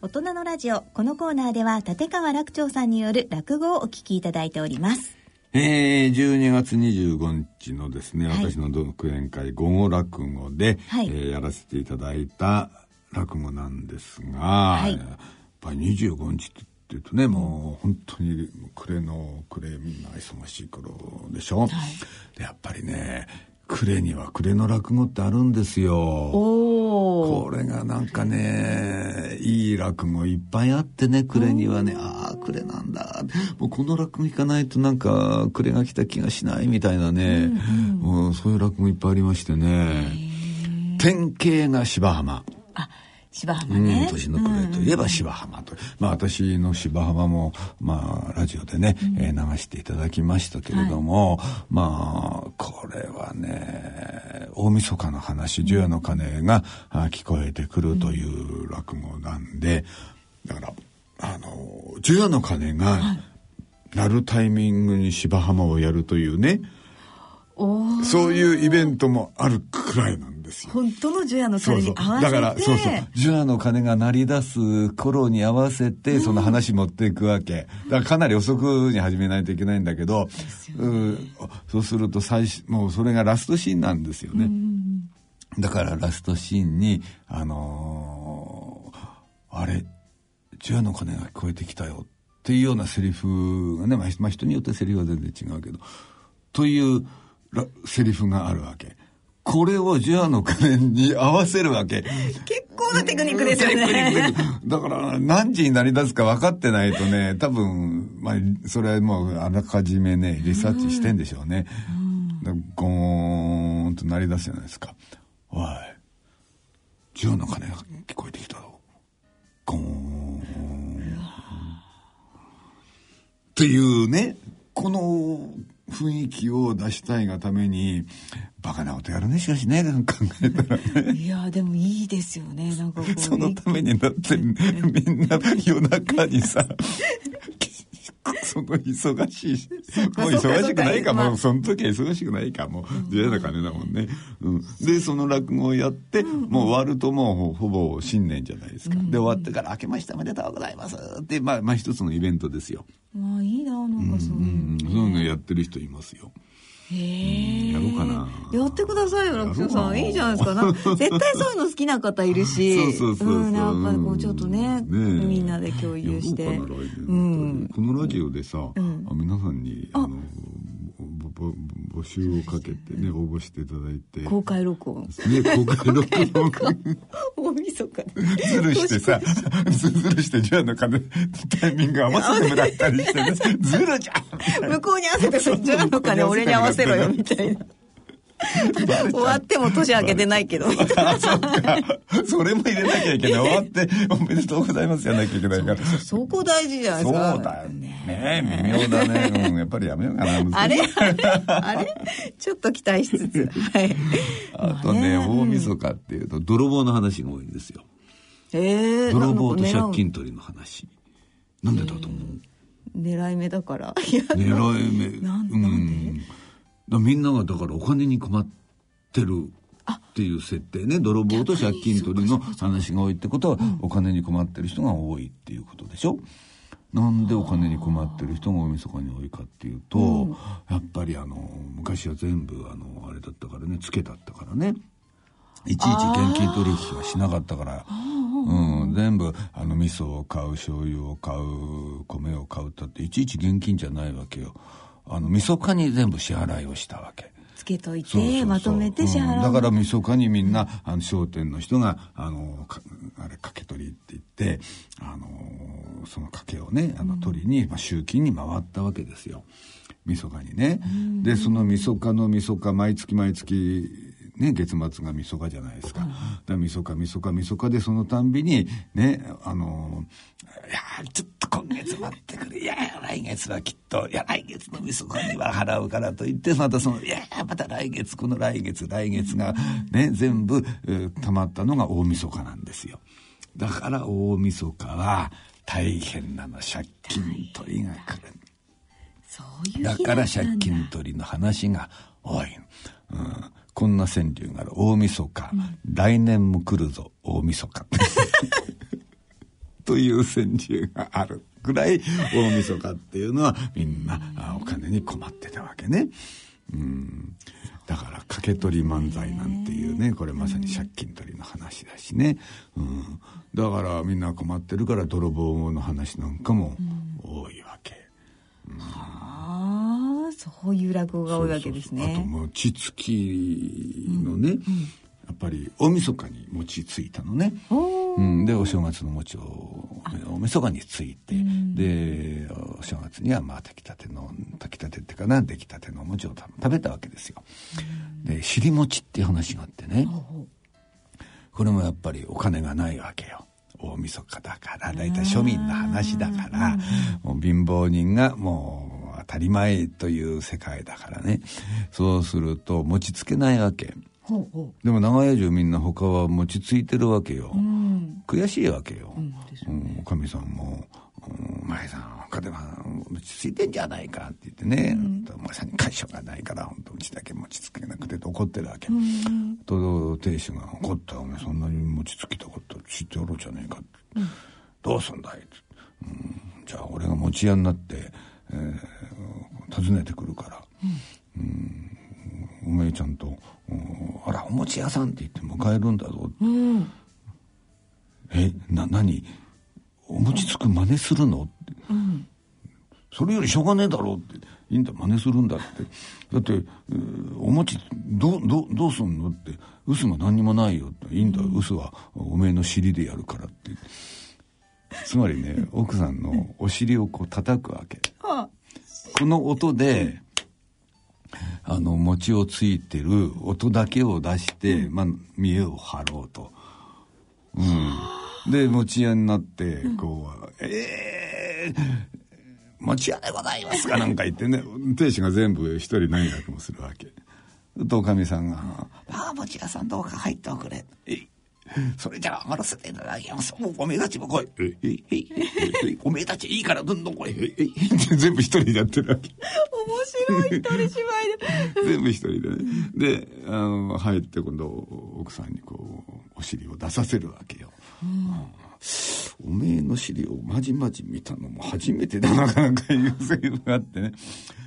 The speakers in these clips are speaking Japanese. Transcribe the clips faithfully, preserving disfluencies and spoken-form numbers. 大人のラジオ。このコーナーでは立川楽長さんによる落語をお聞きいただいております。えー、じゅうにがつにじゅうごにちのですね、はい、私の独演会午後落語で、はい、えー、やらせていただいた落語なんですが、はい、やっぱりにじゅうごにちって言うとね、もう本当に暮れの暮れみんな忙しい頃でしょ、はい、でやっぱりね、暮れには暮れの落語ってあるんですよ。おこれがなんかね、いい落語いっぱいあってね、暮れにはね、ああ暮れなんだ、もうこの落語行かないとなんか暮れが来た気がしないみたいなね、うんうん、もうそういう落語いっぱいありましてね、典型が芝浜。あ、芝浜ね、うん、年の暮れといえば芝浜と、うん、まあ私の芝浜もまあラジオでね、うん、えー、流していただきましたけれども、はい、まあこれはね、大晦日の話、除夜の鐘が聞こえてくるという落語なんで、だからあの除夜の鐘が鳴るタイミングに芝浜をやるというね、はい、そういうイベントもあるくらいなんで、本当の除夜の鐘に合わせて、そうそう、だからそうそう、除夜の鐘が鳴り出す頃に合わせてその話持っていくわけ、うん、だからかなり遅くに始めないといけないんだけど、うん、うそうすると最もうそれがラストシーンなんですよね、うん、だからラストシーンにあのー、あれ除夜の鐘が聞こえてきたよっていうようなセリフがね、まあ、まあ、人によってセリフは全然違うけどというセリフがあるわけ。これを除夜の鐘に合わせるわけ。結構なテクニックですよね。だから何時になりだすか分かってないとね、多分、まあ、それはもうあらかじめね、リサーチしてんでしょうね。ゴーンとなりだすじゃないですか。おい、除夜の鐘が聞こえてきたぞ。ゴーン。っていうね、この雰囲気を出したいがために、バカなことやるね、しかしね、考えたらね。いやでもいいですよね、なんかこうそのためになってる、ね、みんな夜中にさその忙しい、もう忙しくないか、もうその時は忙しくないか、もう除夜の鐘だもんね、うん、でその落語をやって、うんうん、もう終わるともうほぼ新年じゃないですか、うん、で終わってから明けましておめでとうございますって、まあ、まあ一つのイベントですよ。まあいいな、なんかそういうそういうのやってる人いますよ。へー、やろうかな、やってくださいよ楽長さん、いいじゃないですか、なんか絶対そういうの好きな方いるし、そうそうそうそう、うん、なんかこうちょっとね、ね、みんなで共有して、うん、このラジオでさ、うん、皆さんにあの募集をかけてね、応募していただいて、公開録音ね、公開録音大晦日でズルしてさ、ズルして除夜の鐘タイミング合わせてもらったりしてね、ズルじゃん、向こうに合わせて除夜の鐘俺に合わせろよみたいな終わっても年明けてないけどあ、そっか、それも入れなきゃいけない、終わっておめでとうございますやなきゃいけないから、 そ, そこ大事じゃないですか。そうだよね、微妙だね、うん、やっぱりやめようかなあれあれちょっと期待しつつ、はい、あとね、まあ、ね、大晦日っていうと泥棒の話が多いんですよ、えー、泥棒と借金取りの話、なんでだと思う？狙い目だから、いや狙い目なんで、うんだみんながだからお金に困ってるっていう設定ね、泥棒と借金取りの話が多いってことはお金に困ってる人が多いっていうことでしょ。なんでお金に困ってる人が大晦日に多いかっていうと、うん、やっぱりあの昔は全部 あ, のあれだったからね、ツケだったからね、いちいち現金取引はしなかったから、うん、全部あの味噌を買う、醤油を買う、米を買うったっていちいち現金じゃないわけよ。あの晦日に全部支払いをしたわけ。つけといて、そうそうそう、まとめて支払う、うん、だから晦日にみんなあの商店の人があのかあれ掛け取りって言って、あのー、その掛けをね、あの取りに、うん、まあ、集金に回ったわけですよ、晦日にね、うん、でその晦日の晦日、毎月毎月ね、月末が晦日じゃないですか、うん、だから晦日晦日晦日でそのたんびにね、あのー、いやちょっと今月待ってくれ、いや来月はきっと、いや来月の晦日には払うからといってまたそのいやまた来月、この来月来月がね全部、えー、溜まったのが大晦日なんですよ。だから大晦日は大変なの、借金取りが来る、そういうだから借金取りの話が多い、うん、こんな川柳がある。大晦日、うん、来年も来るぞ大晦日という戦略があるぐらい大晦日っていうのはみんなお金に困ってたわけね。うんだから掛け取り漫才なんていうね、これまさに借金取りの話だしね、うん、だからみんな困ってるから泥棒の話なんかも多いわけ、うん、はあそういう落語が多いわけですね。そうそうそう、あと餅つきのね、うんうん、やっぱり大晦日に餅ついたのね、うん、でお正月の餅を大晦日について、うん、でお正月にはまあ炊きたての炊きたてってかな出来たてのお餅を食べたわけですよ、うん、で尻餅っていう話があってね、うん、これもやっぱりお金がないわけよ。大晦日だからだいたい庶民の話だから、うん、もう貧乏人がもう当たり前という世界だからね。そうすると餅つけないわけ。でも長屋中みんな他は餅ついてるわけよ、うん、悔しいわけよ、うんねうん、おかみさんも、うん、前さん他では餅ついてんじゃないかって言ってね、うん、まさに解消がないから本当うちだけ餅つけなくて怒ってるわけ、うん、と亭主が怒ったお前そんなに餅つきたこと知っておろうじゃねえかって、うん、どうすんだいって、うん、じゃあ俺が餅屋になって、えー、訪ねてくるから、うんうんおめえちゃんとあらお餅屋さんって言って迎えるんだぞ、うん、えな何お餅つく真似するのって、うん、それよりしょうがねえだろっていいんだ真似するんだってだってお餅 ど, ど, どうすんのって薄が何にもないよっていいんだ薄はおめえの尻でやるからってつまりね奥さんのお尻をこう叩くわけこの音であの餅をついてる音だけを出して、まあ、見栄を張ろうと、うん、で餅屋になってこう、うん、えー餅屋でございますかなんか言ってね亭主が全部一人何役もするわけとおかみさんがああ餅屋さんどうか入っておくれえそれじゃあ上がらせていただきますおめえたちも来いえええええおめえたちいいからどんどん来いええ全部一人でやってるわけ面白い一人芝居で全部一人でねであの入って今度奥さんにこうお尻を出させるわけよ、うん、おめえの尻をまじまじ見たのも初めてだなかなかいうセリフがあってね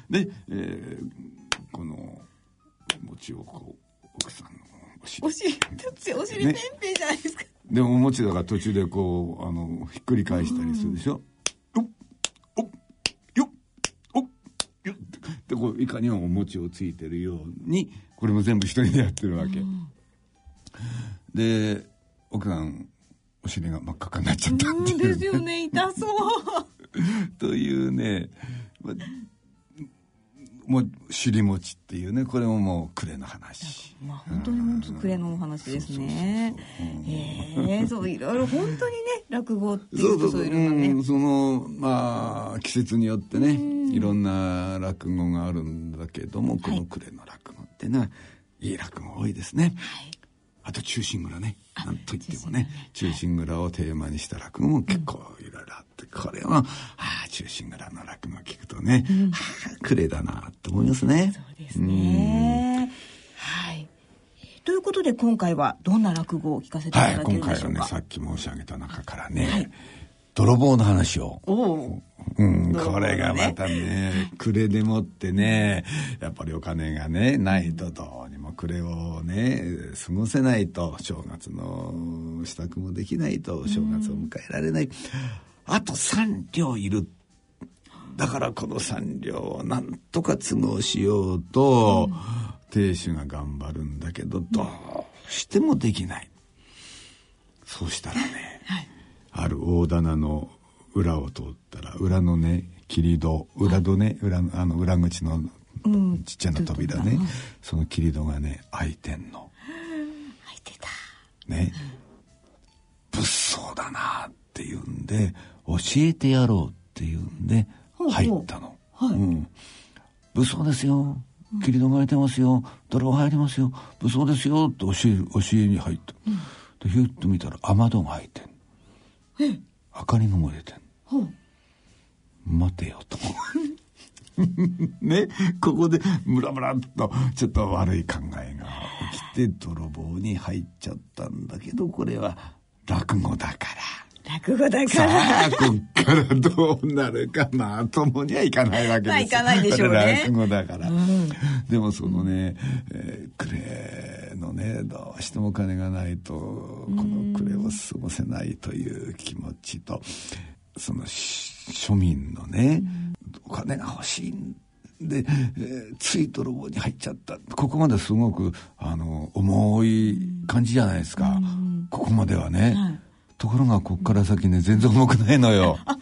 で、えー、この餅をこう奥さんのお尻お尻ペンペンじゃないですか、ね、でもお餅だから途中でこうあのひっくり返したりするでしょ、うん、よっおっよっおっよっってこういかにもお餅をついてるようにこれも全部一人でやってるわけ、うん、で奥さんお尻が真っ赤っかになっちゃったっていう、ね、うんですよね痛そうというね、ま、もう尻餅っていうねこれももう暮れの話、まあ、本当に本当に暮れのお話ですね。へえそういろいろ本当にね落語っていうとそういうのがね、うん、そのまあ季節によってねいろんな落語があるんだけどもこの暮れの落語ってのは、はい、いい落語多いですね、はい、あと忠臣蔵ねなんといってもね忠臣蔵をテーマにした落語も結構いろいろあって、うん、これはあ忠臣蔵の落語を聞くとね、うん、暮れだなと思いますね。そうですね、はい、ということで今回はどんな落語を聞かせていただけるんでしょうか、はい、今回はねさっき申し上げた中からね、はい、泥棒の話をおうん、これがまたね暮れでもってねやっぱりお金がねないとどうにも暮れをね過ごせないと正月の支度もできないと正月を迎えられない、うん、あとさん両いるだからこのさん両をなんとか都合しようと、うん、亭主が頑張るんだけどどうしてもできない。そうしたらね、はい、ある大棚の裏を通ったら裏のね切戸裏戸ね 裏, あの裏口のちっちゃな扉ね、うん、その切戸がね開いてんの開いてたね、うん、物騒だなっていうんで教えてやろうっていうんで入ったの、うんはいうん、物騒ですよ切戸が開いてますよ泥が入ってますよ物騒ですよって教える教えに入った、うん、でひゅっと見たら雨戸が開いてんの、うん明かりが漏れてんの、うん、待てよとねここでムラムラっとちょっと悪い考えが起きて泥棒に入っちゃったんだけどこれは落語だから落語だからさあ、こっからどうなるかまともにはいかないわけです。まあいかないでしょうね、落語だから、うん、でもそのね、えー、暮れのねどうしてもお金がないとこの暮れを過ごせないという気持ちと、その庶民のね、うん、お金が欲しいんで、えー、つい泥棒に入っちゃった、ここまですごくあの重い感じじゃないですか、うん、ここまではね、はい、ところがこっから先ね全然重くないのよ。あ、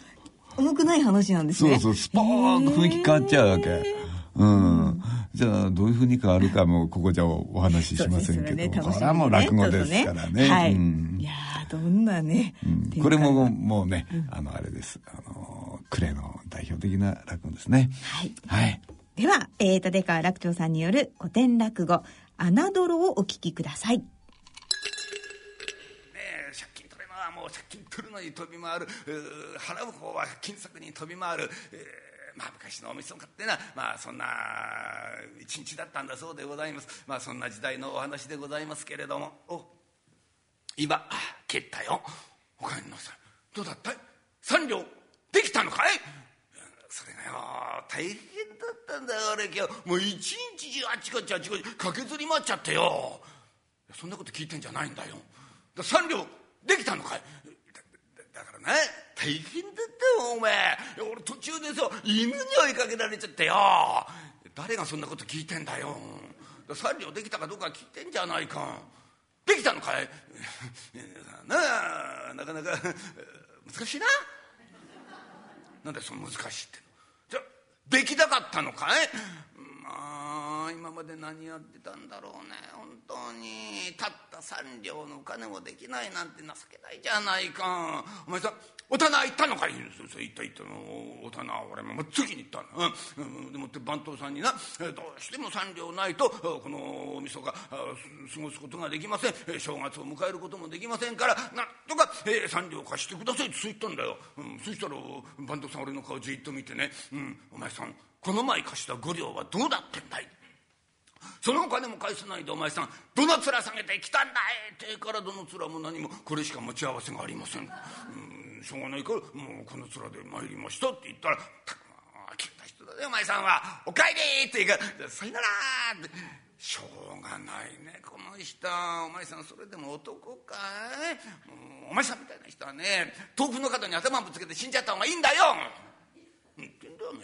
重くない話なんですね。そうそう、スポーンと雰囲気変わっちゃうわけ、うん、じゃあどういうふうに変わるかもここじゃお話ししませんけど、ね、これはもう落語ですからね、ね、はい、うん、いやどんなね、うん、これももうね、うん、あのあれです、あの暮れの代表的な落語ですね、はい、はい、では、えー、立川楽長さんによる古典落語「穴泥」をお聞きください。借金取るのに飛び回る、払う方は金策に飛び回る、えー、まあ昔のお店を買ってな、まあそんな一日だったんだそうでございます。まあそんな時代のお話でございますけれども、お今蹴ったよ、おかえりなさい、どうだったい、三両できたのかい、それがよ大変だったんだよ俺今日、もう一日中あっちこっちあっちこっち駆けずり回っちゃってよ、そんなこと聞いてんじゃないんだよ、だ三両できたのかい、 だ, だ, だからね大変だったよお前、俺途中ですよ犬に追いかけられちゃってよ、誰がそんなこと聞いてんだよ、だ三両できたかどうか聞いてんじゃないか、できたのかいなあ、なかなか難しいな、なんでその難しいっての、じゃできなかったのかい、まあ今まで何やってたんだろうね、本当にたった三両のお金もできないなんて情けないじゃないか、お前さんお棚行ったのかい、そうそう行った行ったの、お棚俺も次に行ったの、うん、でもって番頭さんにな、どうしても三両ないとこのおみそが過ごすことができません、正月を迎えることもできませんから、なんとか三両貸してくださいってそう言ったんだよ、うん、そしたら番頭さん俺の顔じっと見てね、うん、お前さんこの前貸した五両はどうだってんだい、そのお金も返さないでお前さんどの面下げてきたんだいってからどの面も何もこれしか持ち合わせがありません、うん、しょうがないからもうこの面で参りましたって言ったら、たくまきった人だねお前さんは、おかえりって言うからさよならって、しょうがないねこの人、お前さんそれでも男かい、うん、お前さんみたいな人はね豆腐の角に頭ぶつけて死んじゃった方がいいんだよ、言ってんだよね、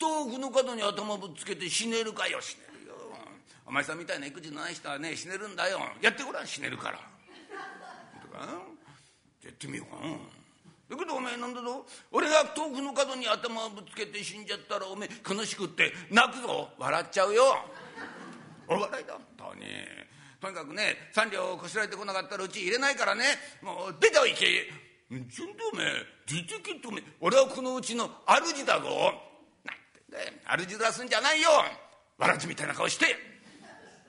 豆腐の角に頭ぶつけて死ねるかよ、死ねるよ、お前さんみたいな育児のない人はね死ねるんだよ、やってごらん死ねるからとか、やってみようかな、だけどお前なんだぞ、俺が豆腐の角に頭ぶつけて死んじゃったらお前悲しくって泣くぞ、笑っちゃうよお笑いだ、本当にとにかくね三両こしらえてこなかったらうち入れないからね、もう出ておいけ、ちょんとお前出てけって、お前俺はこのうちの主だぞ、主出すんじゃないよ、わらじみたいな顔して、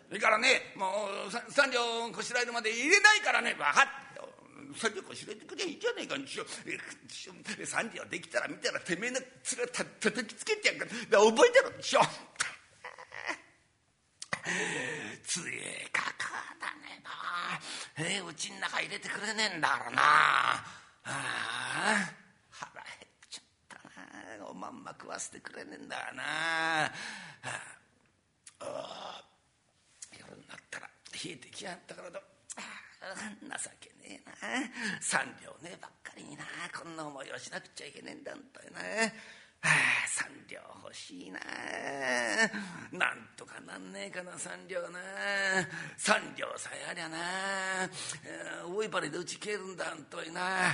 それからねもう三両こしらえるまで入れないからね、分かって三両こしらえてくれいいじゃねえか、三両できたら見たらてめえのつらたたたきつけてやるから覚えてろでしょつえかかだねえな、えうちん中入れてくれねえんだからな、ああおまんま食わせてくれねえんだよな、はあ、夜になったら冷えてきやったからだ、情けねえな、三両ねえばっかりにな、こんな思いをしなくちゃいけねえんだんだよな、はあ、三両欲しいな、なんとかなんねえかな三両な、三両さえありゃな、大いばりでうち消えるんだんといな、はあ、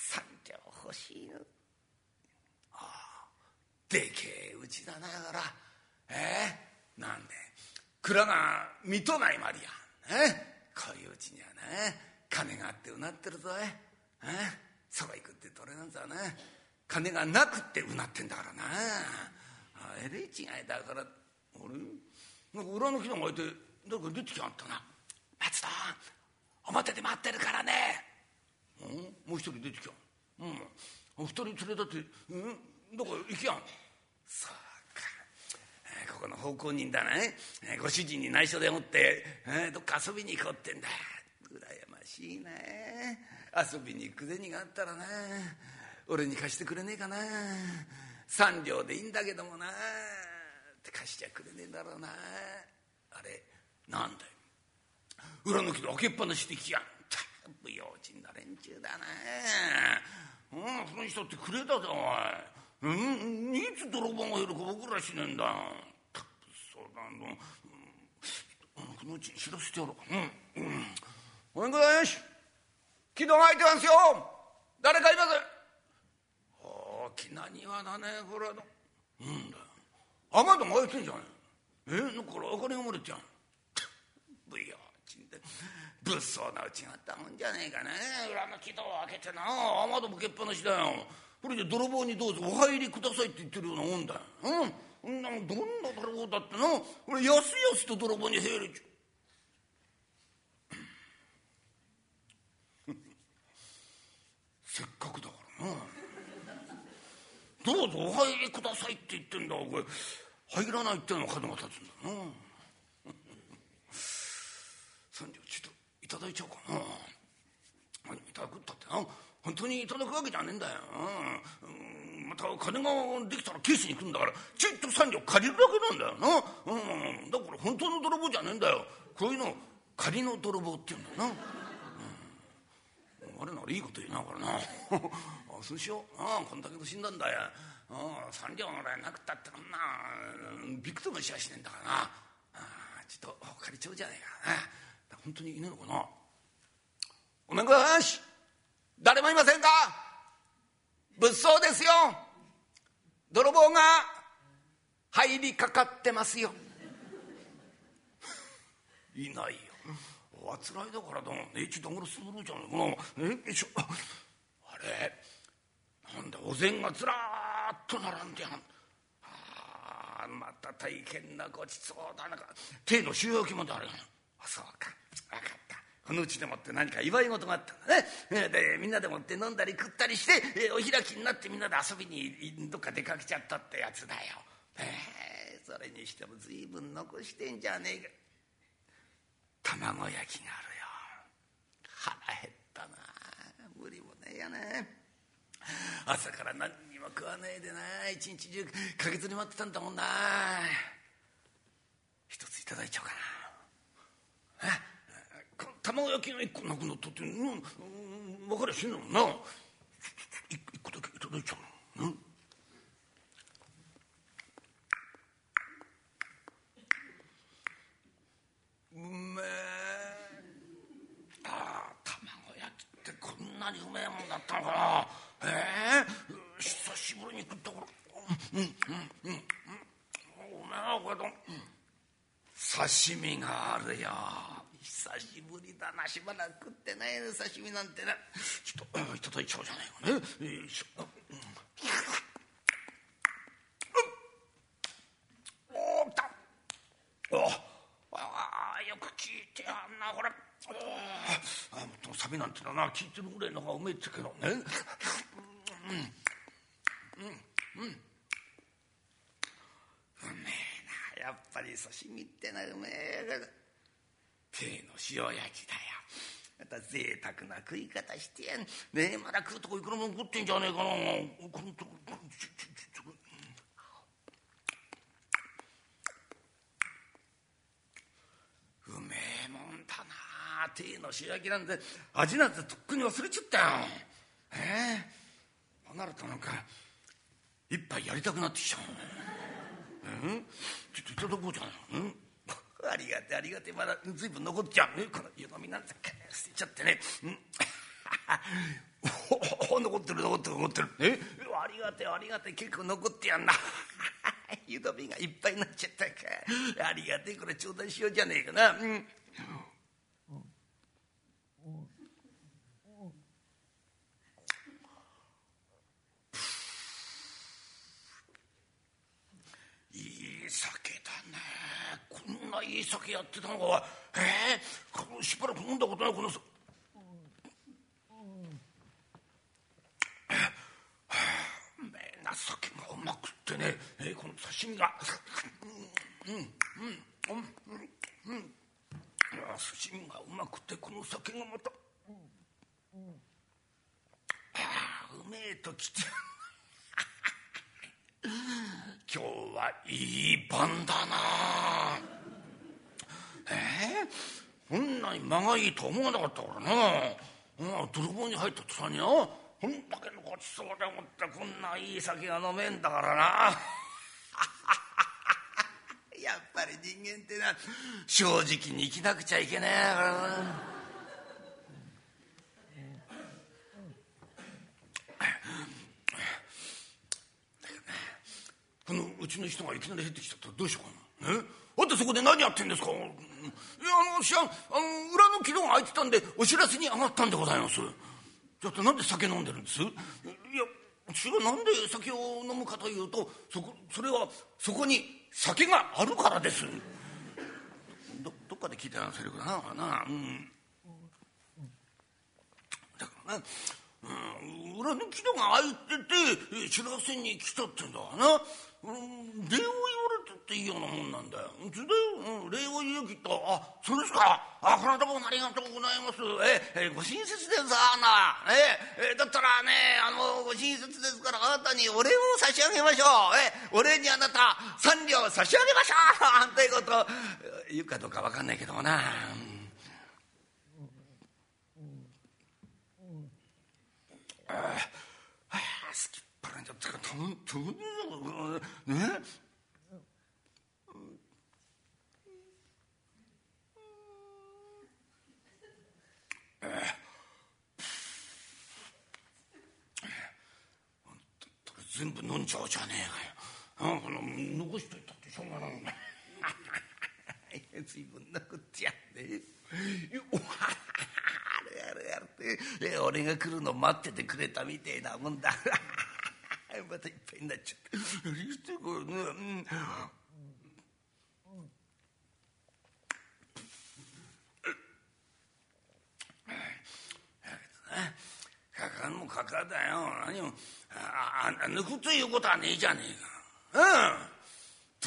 三両欲しいな、でけえうちだながら、えー、なんで蔵が水戸内までやん、えー、こういううちにはね金があってうなってるぞ、えー、そば行くってどれなんざね、金がなくってうなってんだからな、えれい違いだから、あれなんか裏の木の前でなんか出てきやんったな、松田表で待ってるからね、うん、もう一人出てきやん、うん、二人連れ立って、うんどこ行きやん、そうか、えー、ここの奉公人だね、えー、ご主人に内緒でもって、えー、どっか遊びに行こうってんだ、羨まししいね。遊びに行く銭があったらな、俺に貸してくれねえかな。三両でいいんだけどもな、って貸しちゃくれねえだろうな。あれなんだよ、裏の木で開けっぱなしで来やんた、不用心な連中だな。うん、その人ってくれたぞおい。うん、いつ泥棒がいるか僕らしねえんだ。たくそだの、うん、このうちに知らせてやろう。うんうん、ごめんくださいし、木戸が開いてますよ、誰かいます。大きな庭だね、これは。うんだよ、雨戸が開いてんじゃねえ。え、なんかこれ明かりが漏れてやん。不用心で物騒なうちがあったもんじゃねえかね。裏の木戸を開けてな、雨戸もけっぱなしだよ。これで泥棒にどうぞお入りくださいって言ってるようなもんだよ。うん、なんどんな泥棒だってな、俺やすやすと泥棒に入れちゃう。せっかくだからな、どうぞお入りくださいって言ってんだ。これ入らないってのは角が立つんだな。三両ちょっといただいちゃおうかな。何いただくったってな、本当にいただくわけじゃねえんだよ。うん、また金ができたらケースに行くんだから、ちょっと三両借りるだけなんだよな。うん、だから本当の泥棒じゃねえんだよ。こういうの仮の泥棒って言うんだよな。うん、あれならいいこと言うな、これな。あ、そうしよう。ああ、こんだけで死んだんだよ。ああ、三両ぐらいなくったってな、びくともしやしねえんだからな。ああ、ちょっと借りちゃうじゃねえかな。本当にいないのかな。ごめんくださいし、誰もいませんか。物騒ですよ、泥棒が入りかかってますよ。いないよ。おあつらいだからだもんね。一度ぐらするじゃないかな。えしょ、あれなんだ、お膳がずらっと並んでやん。あ、また大変なごちそうだな。手の塩焼きまであるやん。そうか、分かった。このうちでもって何か祝い事があったんだね。でみんなでもって飲んだり食ったりして、お開きになってみんなで遊びにどっか出かけちゃったってやつだよ。えー、それにしても随分残してんじゃねえか。卵焼きがあるよ。腹減ったな、無理もねえやね。朝から何にも食わねえでな、一日中かけずに待ってたんだもんな。一ついただいちゃおうかな。卵焼きのいっこなくなったって、うん、分かりゃしんのもんな。いっこだけいただいちゃうの。うん、うめえ。ああ、卵焼きってこんなにうめえもんだったのかな。ええー、久しぶりに食ったから、うんうんうんうん、うめえなこれだ。刺身があるよ。久しぶりだな、しばらく食ってないの刺身なんてな。ちょっといただいちゃうじゃないかね。よいしょ、うん、おーきた。おあ、よく聞いてやんなこれ。あもっとサビなんてのはな、聞いてるぐらいのがうめえってけどね。うんうんうん、うめえな、やっぱり刺身ってのはうめえ。手の塩焼きだよ。また贅沢な食い方してやん。ねえ、まだ食うとこいくらも食ってんじゃねえかな。このとこ、ちょちょちょ。うめえもんだな。手の塩焼きなんて味なんてとっくに忘れちゃったよ。ええー、こうなるとなんか一杯やりたくなってきちゃう。うん、ちょっといただこうじゃない。うん。ありがてありがて、まだ随分残っちゃうね。この湯飲みなんて捨てちゃってね。うん、おお、残ってる残ってる残ってる。え、ありがてありがて、結構残ってやんな。湯飲みがいっぱいになっちゃったか。ありがて、これ頂戴しようじゃねえかな。うんうんうん、いい酒だね。こんないい酒やってたのか。ええー、このしばらく飲んだことないこの。うめえな酒がうまくってね。えー、この刺身が、うんうんうんうん、刺身がうまくってこの酒がまた、うえときて今日はいい晩だなあ。えー、こんなに間がいいと思わなかったからな。泥棒に入った途端にな、こんだけのごちそうでもってこんないい酒が飲めんだからな。やっぱり人間ってな、正直に生きなくちゃいけねえからな。このうちの人がいきなり減ってきちゃったらどうしようかな。えあんたそこで何やってんですか。いやあのしああの裏の木戸が開いてたんでお知らせに上がったんでございます。だってなんで酒飲んでるんです。いや私がなんで酒を飲むかというと そ, こそれはそこに酒があるからです。 ど, どっかで聞いたようなセリフだな。うん、だからな、うん、裏の木戸が開いてて知らせに来たってんだからな。礼を言われたっていいようなもんなんだよ。それで礼を言うきっと、あ、そうですか、あ、このとこもありがとうございます、ええご親切ですあな、ええ、だったらね、あのご親切ですからあなたにお礼を差し上げましょう、ええ、お礼にあなた三両差し上げましょうということを言うかどうか分かんないけどもな。ああ、すきっ腹になってからたまんたまんねえんだからね。え全部飲んじゃうじゃねえかよ。残しといたってしょうがないんだ。随分なこっちゃねえ。あれやってえ俺が来るの待っててくれたみてえなもんだ。またいっぱいになっちゃって何してこれね、うん、かかんもかかだよ。何もああ抜くということはねえじゃねえか。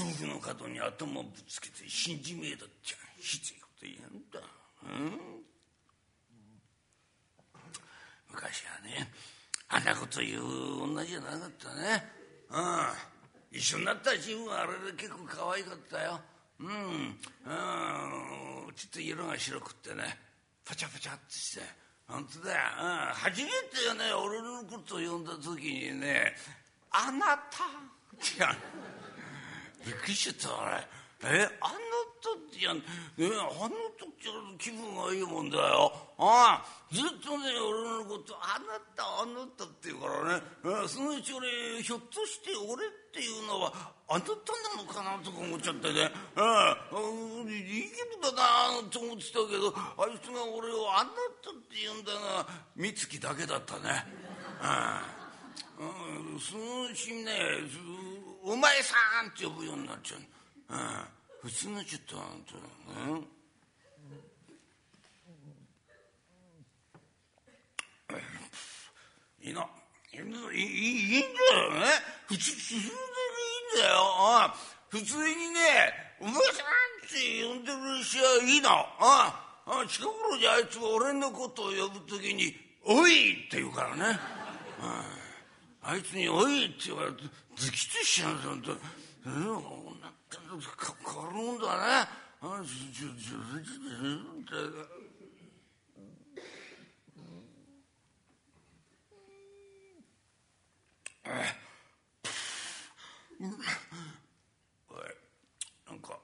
うん、豆腐の角に頭をぶつけて死んじめえだっちゃひついこと言えんだ。うん、昔はね、あんなこと言う女じゃなかったね。うん、一緒になった自分はあれで結構可愛かったよ。うん、うん、ちょっと色が白くってね、パチャパチャってして、本当だよ。うん、初めてね、俺のことを呼んだ時にね、あなたってやん。びっくりしちゃった俺。え、あの時やん、ね、あの時は気分がいいもんだよ。ああ、ずっとね、俺のことあなたあなたって言うからね、えそのうち俺ひょっとして俺っていうのはあなたなのかなとか思っちゃってね、えいいことだなと思ってたけど、あいつが俺をあなたって言うんだが美月だけだったね。うん、そのうちね、お前さんって呼ぶようになっちゃう。ああ、普通のちょっとあんただね。いいな、いいんだよね。普通でいいんだよ。ああ、普通にね、お前さんって呼んでるしはいいな。ああ、近頃であいつは俺のことを呼ぶときに「おい!」って言うからね。ああ、あいつに「おい!」って言われてズキッとしちゃうんだよ本当。うん、変わるもんだね。なんか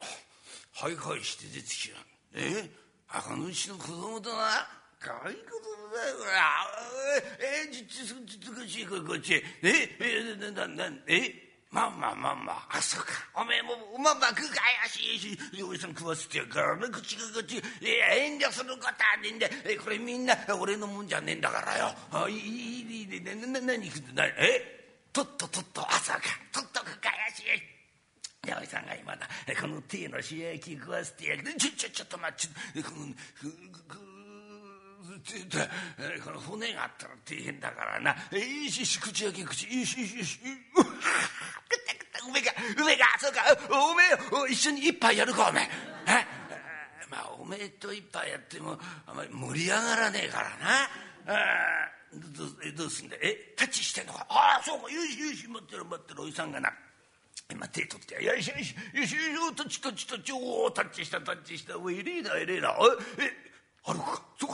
ハイハイして出てきた。え、赤のうちの子供だな。かわいい子供だよこれ。え、ちょっとこっちこっち。え、え、なななえ。まあまあまあまあ、あそうか、おめえもまあまあ食うか怪しいし、おじさん食わせてやるからね、口が口、いや遠慮することはねえんだ、これみんな俺のもんじゃねえんだからよ。あいいいいいい、なな何食ってない、えとっととっと、あそうか、とっとくか怪しい。でおじさんが今だこの手の塩焼き食わせてやる。ちょちょちょっと待って、このふふこの骨があったら大変だからな。いいし口開け口いいしいいしいいし。梅か梅かそうか、おめえ一緒に一杯やるかおめえ。まあおめえと一杯やってもあんまり盛り上がらねえからな。どうすんだえタッチしてんのか。ああそうか、よしよし待ってろ待ってろ、おじさんがな今手取ってよしよしよしよしタッチタッチタッチ、おおタッチしたタッチした、おい偉えな偉えな、ええ歩くか、そうか、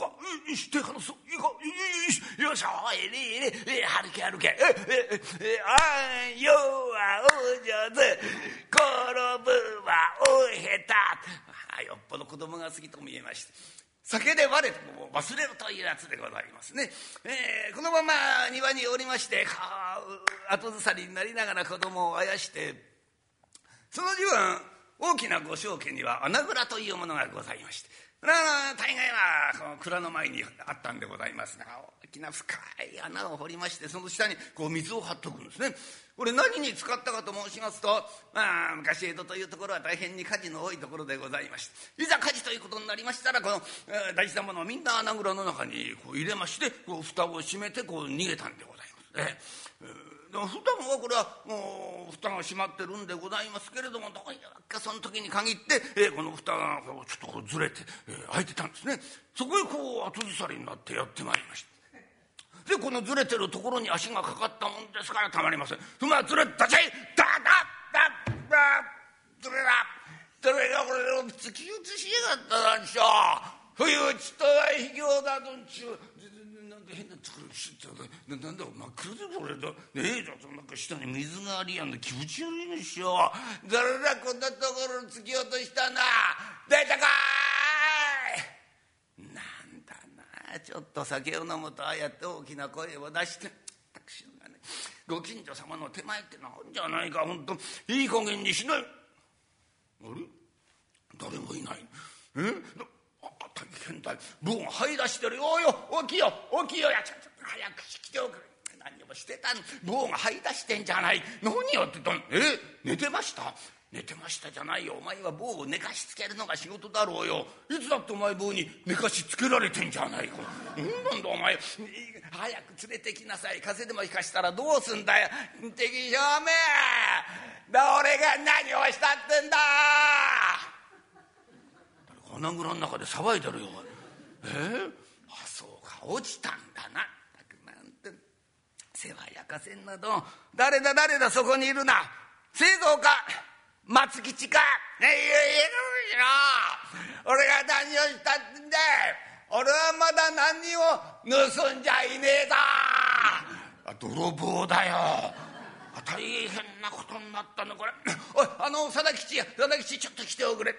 よし、手離そう、いいか、よし、よし、おい、ねえ、ねえ、歩け、歩け、え、え、え、あんよはお上手、転ぶはおへた、よっぽど子供が過ぎと見えました。酒で我も忘れるというやつでございますね。えー、このまま庭におりまして、後ずさりになりながら子供をあやして、その時は大きな御商家には穴蔵というものがございまして、あ大概はこの蔵の前にあったんでございますが、大きな深い穴を掘りまして、その下にこう水を張っとくんですね。これ何に使ったかと申しますと、まあ、昔江戸というところは大変に火事の多いところでございまして、いざ火事ということになりましたら、この、えー、大事なものをみんな穴蔵の中にこう入れまして、こう蓋を閉めてこう逃げたんでございます、えーふたもはこれはもうふたが閉まってるんでございますけれども、どういうかその時に限って、えー、このふたがちょっとこうずれて、えー、開いてたんですね。そこへこう後ずさりになってやってまいりました。でこのずれてるところに足がかかったもんですからたまりません。そのままずれダチャイダダダダずれだそれがこれを突き移しやがったなんでしょう。冬打ちとは卑怯だどんちゅう変なところしてたらなんだろう、真っ黒でこれだねえだと、なんか下に水がありやんの気持ち悪いでしょ。誰だこんなところに突き落としたな、出たかーい。なんだなちょっと酒を飲むとああやって大きな声を出して私がね、ご近所様の手前ってなんじゃないか、ほんといい加減にしない。あれ誰もいない。え大変だ、棒が這い出してるよ。おいよ起きよ起きよ、やちゃちゃ早く来ておくれ。何をしてたん、棒が這い出してんじゃない。何やってたん、え寝てました、寝てましたじゃないよ。お前は棒を寝かしつけるのが仕事だろうよ。いつだってお前棒に寝かしつけられてんじゃないか。何なんだお前、早く連れてきなさい。風でもひかしたらどうすんだよ。敵正面だ、俺が何をしたってんだ。穴蔵の中で騒いでるよ。えー、あそうか、落ちたんだな。なんて世話焼かせんなどん。誰だ誰だそこにいるな。清蔵か松吉か、ねえいるよ。俺が何をしたってんだ。俺はまだ何を盗んじゃいねえだ。あ泥棒だよ。あ大変なことになったのこれ。おいあの定吉や定吉ちょっと来ておくれ。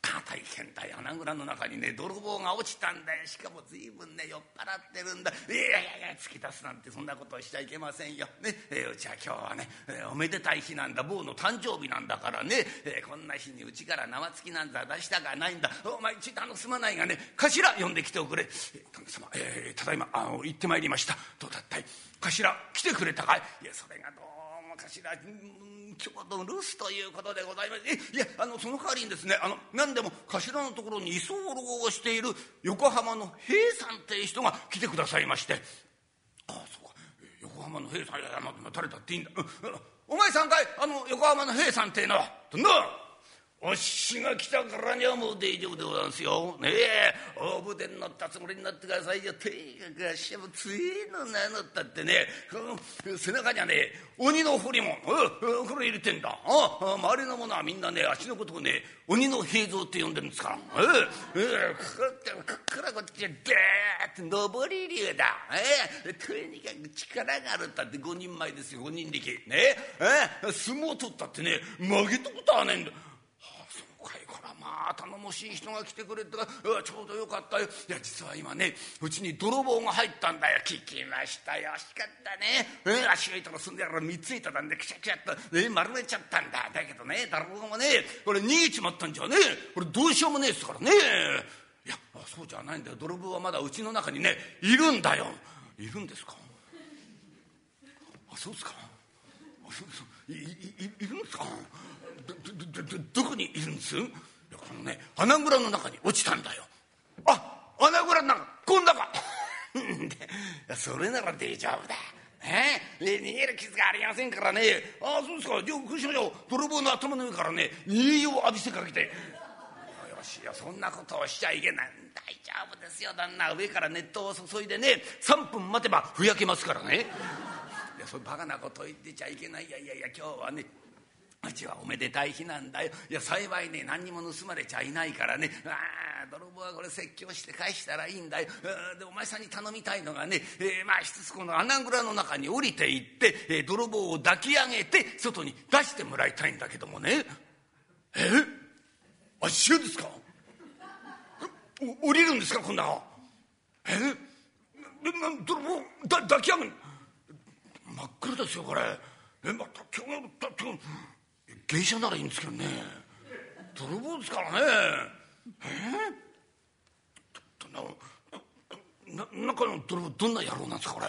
あ大変だよ、穴蔵の中にね泥棒が落ちたんだよ。しかも随分ね酔っ払ってるんだ。いやいやいや突き出すなんてそんなことをしちゃいけませんよ、ねえー、うちは今日はね、えー、おめでたい日なんだ。坊の誕生日なんだからね、えー、こんな日にうちから縄付きなんざ出したくはないんだ。お前ちょっとあのすまないがね頭呼んできておくれ。えー、神様、えー、ただいまあの行ってまいりました。どうだったい頭、来てくれたかい。いやそれがどうも頭、うんちょうど留守ということでございまして、いやあのその代わりにですね、あの何でも頭のところに居候をしている横浜の平さんっていう人が来てくださいまして。ああそうか、横浜の平さん、いやいや、まあ、誰だっていいんだ、うん、お前さんかいあの横浜の平さんっていうのは。どんなおっしが来たからにはもう大丈夫でございますよ。ねえ大船に乗ったつもりになってくださいよ。とにかくあっしはもう強いのなのったってね、この背中にはね鬼の彫りもこれ入れてんだ。ああ周りの者はみんなねあっしのことをね鬼の平蔵って呼んでるんですから。ええええこっからこっちでデーッと上り竜だ。ええとにかく力があるったってごにんまえですよ、ごにんりきねええ相撲取ったってね負けたことはねえんだ。まあ頼もしい人が来てくれたからちょうどよかったよ。いや実は今ねうちに泥棒が入ったんだよ。聞きましたよ、惜しかったね。うん、足を糸のすんでやら見ついたんでくしゃくしゃっと、ね、丸めちゃったんだ。だけどね泥棒もねこれ逃げちまったんじゃねえ、これどうしようもねえですからね。いやそうじゃないんだよ、泥棒はまだうちの中にねいるんだよ。いるんですか。あそうですか、あそうそう い, い, い, いるんですか。 ど, ど, ど, どこにいるんです。このね穴蔵の中に落ちたんだよ。あ穴蔵の中こん中それなら大丈夫だ、ね、え逃げる傷がありませんからね。あそうですか、じゃあ苦しましょう。泥棒の頭の上からね逃げを浴びせかけてよしよ、そんなことをしちゃいけない。大丈夫そうですよ旦那、上から熱湯を注いでねさんぷん待てばふやけますからね。いやそういうバカなこと言ってちゃいけない。いやいやいや今日はねうちはおめでたい日なんだよ。いや幸いね何にも盗まれちゃいないからね、あ泥棒はこれ説教して返したらいいんだよ。でお前さんに頼みたいのがね、えー、まあ一つこの穴蔵の中に降りていって、えー、泥棒を抱き上げて外に出してもらいたいんだけどもね。えー、あっしゅうですか？降りるんですかこんなの？えー、なな泥棒だ抱き上げる？真っ暗ですよこれ。えまた今日だって。芸者ならいいんですけどね、泥棒ですからね。えー、な中の泥棒どんな野郎なんですかこれ？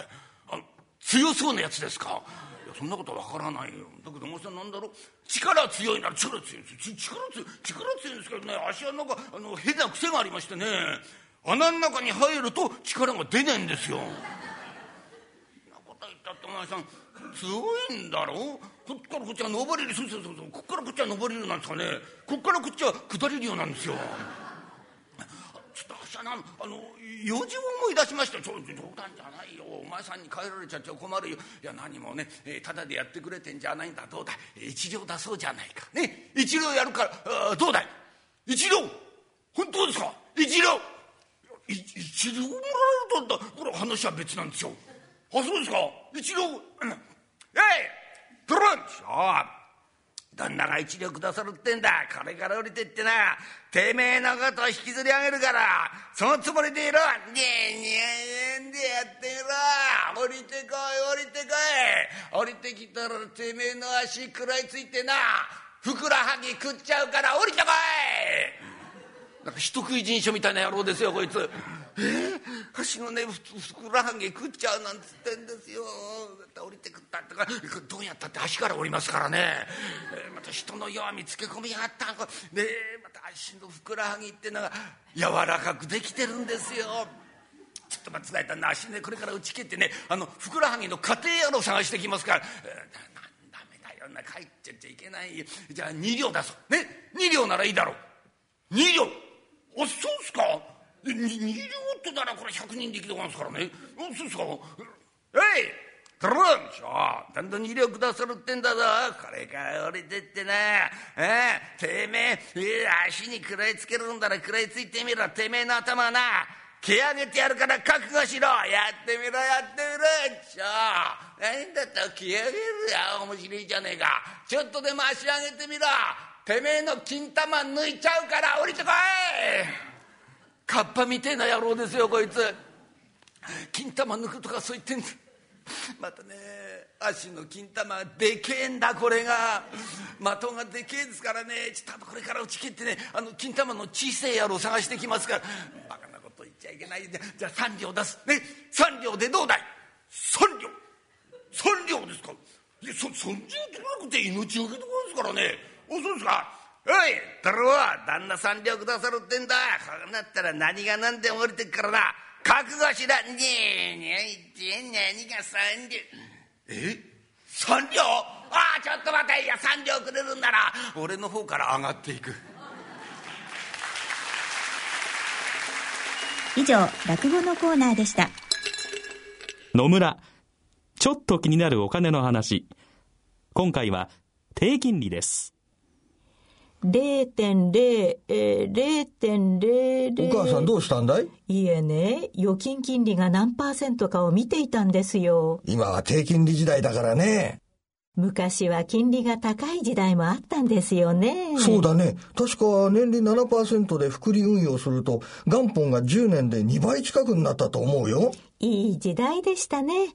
あの強そうなやつですか？いやそんなことは分からないよ。だけどお前さんなんだろう、力強いなら力強いんですよ。力強い力強いんですけどね、足はなんかあの変な癖がありましてね、穴の中に入ると力が出ないんですよ。そんなこと言ったってお前さん強いんだろう。こっからこっちは登れる、そうそうそうそう、こっからこっちは登れるなんですかね。こっからこっちは下れるようなんですよ。ちょっと私はなあの用事を思い出しましたよ。冗談じゃないよ、お前さんに帰られちゃっちゃ困るよ。いや何もね、えー、ただでやってくれてんじゃないんだ。どうだい、一両出そうじゃないかね、一両やるから。どうだい、一両、本当ですか？一両い一両もらえるとだ、これ話は別なんですよ。あそうですか、一両、うん、えい旦那が一両くださるってんだ。これから降りてってな、てめえのことを引きずり上げるから、そのつもりでいろ。にゃんにゃんでやっていろ。降りてこい降りてこい、降りてきたらてめえの足食らいついてな、ふくらはぎ食っちゃうから降りてこい。なんか人食い人種みたいな野郎ですよこいつ。えー、足のねふくらはぎ食っちゃうなんつってんですよ。降りてくったってかどうやったって足から降りますからね、えー、また人の弱みつけ込みやがったこれ、ね、また足のふくらはぎってのが柔らかくできてるんですよ。ちょっと間違えたな、足ねこれから打ち切ってね、あのふくらはぎの家庭野郎探してきますから、えー、ダメだよな、帰っちゃっちゃいけないよ。じゃあに両出そうね、に両ならいいだろう。に両、あそうっすか、にに両ってならこれひゃくにんできてますからね。あそうっすか、えいどうしょう、ちゃんとに両くださるってんだぞ。これから降りてってな、ああてめえ、えー、足に食らいつけるんだら食らいついてみろ。てめえの頭な蹴上げてやるから覚悟しろ。やってみろやってみろっしょ、何だったら蹴上げるや、面白いじゃねえか。ちょっとでも足上げてみろ、てめえの金玉抜いちゃうから降りてこい。カッパみてえな野郎ですよこいつ。金玉抜くとかそう言ってんだ。またね足の金玉でけえんだ、これが的がでけえですからね。ちょっとこれから打ち切ってね、あの金玉の小さい野郎探してきますから。バカなこと言っちゃいけない。じゃあ三両出すね、三両でどうだい。三両、三両ですか。いやそそんじを取らなくて命を受けてこいですからね。あそうですか、おいだろう、旦那三両くださるってんだ。こうなったら何が何でも降りてくからな、覚悟しだ。ねえねえ何が三両、え三両、ああちょっと待て、いや三両くれるんなら俺の方から上がっていく。以上落語のコーナーでした。野村ちょっと気になるお金の話、今回は低金利です。れいてんれい、えー、れいてんれいれい。お母さんどうしたんだい？いえね、預金金利が何パーセントかを見ていたんですよ。今は低金利時代だからね。昔は金利が高い時代もあったんですよね。そうだね、確か年利 ななパーセント で複利運用すると元本がじゅうねんでにばい近くになったと思うよ。いい時代でしたね。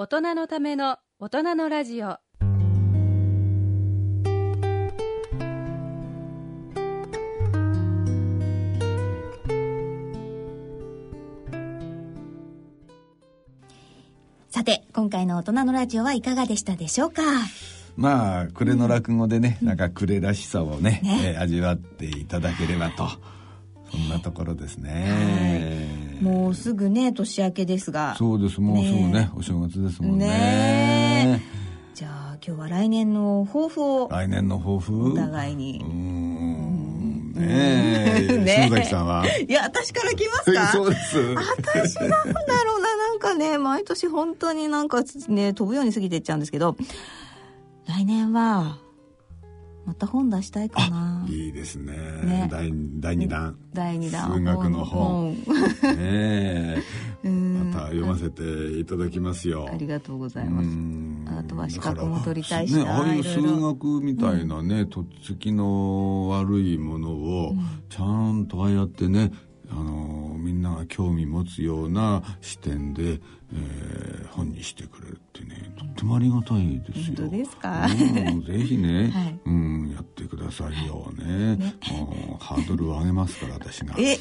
大人のための大人のラジオ。さて今回の大人のラジオはいかがでしたでしょうか。まあ暮れの落語でね、うん、なんか暮れらしさをね、ねえー、味わっていただければとそんなところですね。はい、もうすぐね年明けですが、そうです、もうすぐ ね, ねお正月ですもん ね, ね。じゃあ今日は来年の抱負を、来年の抱負お互いに、うーんねえね、篠崎さんは、いや私から来ますか。そうです、私なんだろうな、なんかね毎年本当になんかね飛ぶように過ぎていっちゃうんですけど、来年はまた本出したいかな。いいです ね, ね 第, 第2弾第2弾数学の本、本ねえまた読ませていただきますよ。ありがとうございます。あとは資格も取りたいし、ね、ああいう数学みたいなね、うん、とっつきの悪いものをちゃんとああやってね、あのみんなが興味持つような視点で、えー、本にしてくれるってね、とってもありがたいですよ。本当ですか。うん、ぜひね、はい、うん、やってくださいよね。ね、もうハードルを上げますから私が。ええ、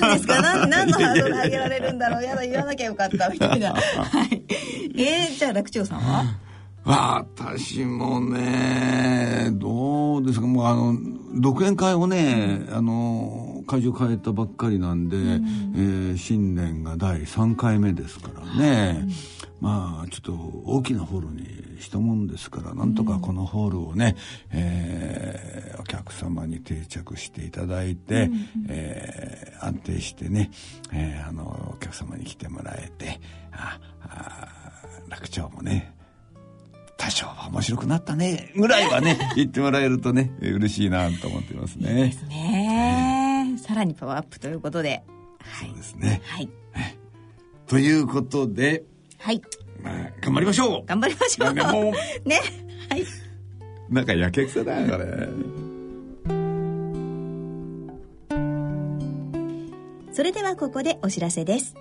何ですか、何何のハードル上げられるんだろう、やだ言わなきゃよかったみたいな。はい。えー、じゃあ楽長さんは？私もね、どうですか、もうあの独演会をね、あの会場変えたばっかりなんで、うん、えー、新年がだいさんかいめですからね、うん、まあちょっと大きなホールにしたもんですから、なんとかこのホールをね、うん、えー、お客様に定着していただいて、うん、えー、安定してね、えー、あのお客様に来てもらえて、ああ楽長もね多少は面白くなったねぐらいはね言ってもらえるとね嬉しいなと思ってますね。いいですね、えー、さらにパワーアップということで、そうですね、はい、ということで、はい、まあ、頑張りましょう、頑張りましょうね、はい、なんかやけくそだこれ。それではここでお知らせです。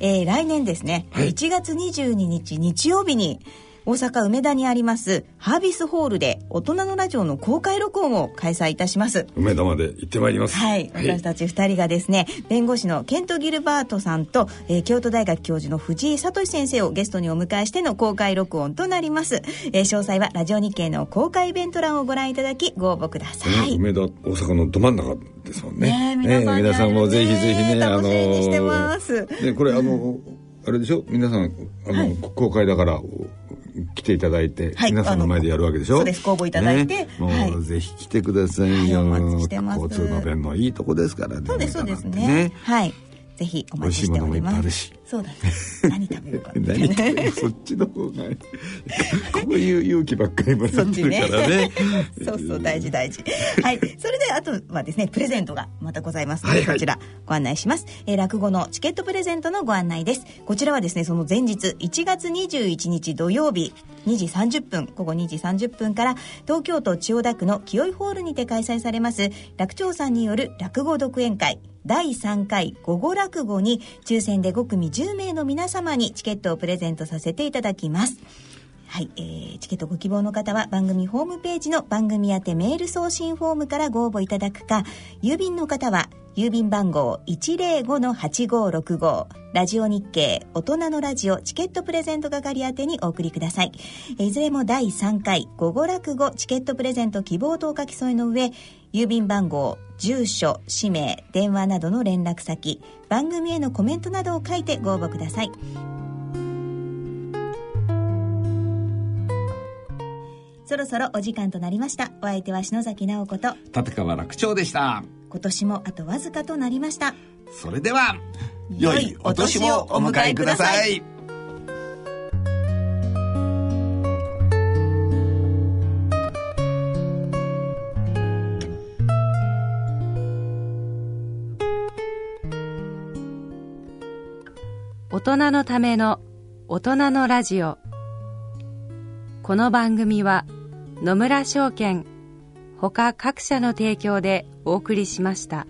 えー、来年ですね、はい、いちがつにじゅうににち日曜日に大阪梅田にありますハービスホールで大人のラジオの公開録音を開催いたします。梅田まで行ってまいります。はい、はい、私たちふたりがですね、弁護士のケント・ギルバートさんと、えー、京都大学教授の藤井聡先生をゲストにお迎えしての公開録音となります。えー、詳細はラジオ日経の公開イベント欄をご覧いただきご応募ください。えー、梅田大阪のど真ん中ですもんね。ねえ、皆さん、ね、えー、皆さんもぜひぜひね、楽しみにしてます、あのーね、これあのあれでしょ、皆さんあの、はい、公開だから来ていただいて、はい、皆さんの前でやるわけでしょ。そうです、公募いただいて、ね、もうぜひ来てくださいよ、はい、お待ちしてます。交通の便のいいとこですからね。そうですそうです ね, ね、はい、ぜひお待ちしております。美味しいものもいっぱいあるし、そうだね、何食べるか何食べるそっちの方がこういう勇気ばっかりもらってるからねそ, ねそうそう大事大事はい、それであとはですね、プレゼントがまたございますので、はいはい、こちらご案内します。えー、落語のチケットプレゼントのご案内です。こちらはですね、その前日いちがつにじゅういちにち土曜日にじさんじゅっぷん、午後にじさんじゅっぷんから東京都千代田区の清井ホールにて開催されます楽長さんによる落語独演会だいさんかい午後落語に抽選でごくみじゅうめいの皆様にチケットをプレゼントさせていただきます。はい、えー、チケットご希望の方は番組ホームページの番組宛てメール送信フォームからご応募いただくか、郵便の方は郵便番号 いちまるごのはちごろくご ラジオ日経大人のラジオチケットプレゼント係宛てにお送りください。いずれもだいさんかい午後落語チケットプレゼント希望とお書き添えの上、郵便番号、住所、氏名、電話などの連絡先、番組へのコメントなどを書いてご応募ください。そろそろお時間となりました。お相手は篠崎直子と立川楽長でした。今年もあとわずかとなりました。それでは良いお年をお迎えください。大人のための大人のラジオ。この番組は野村証券ほか各社の提供でお送りしました。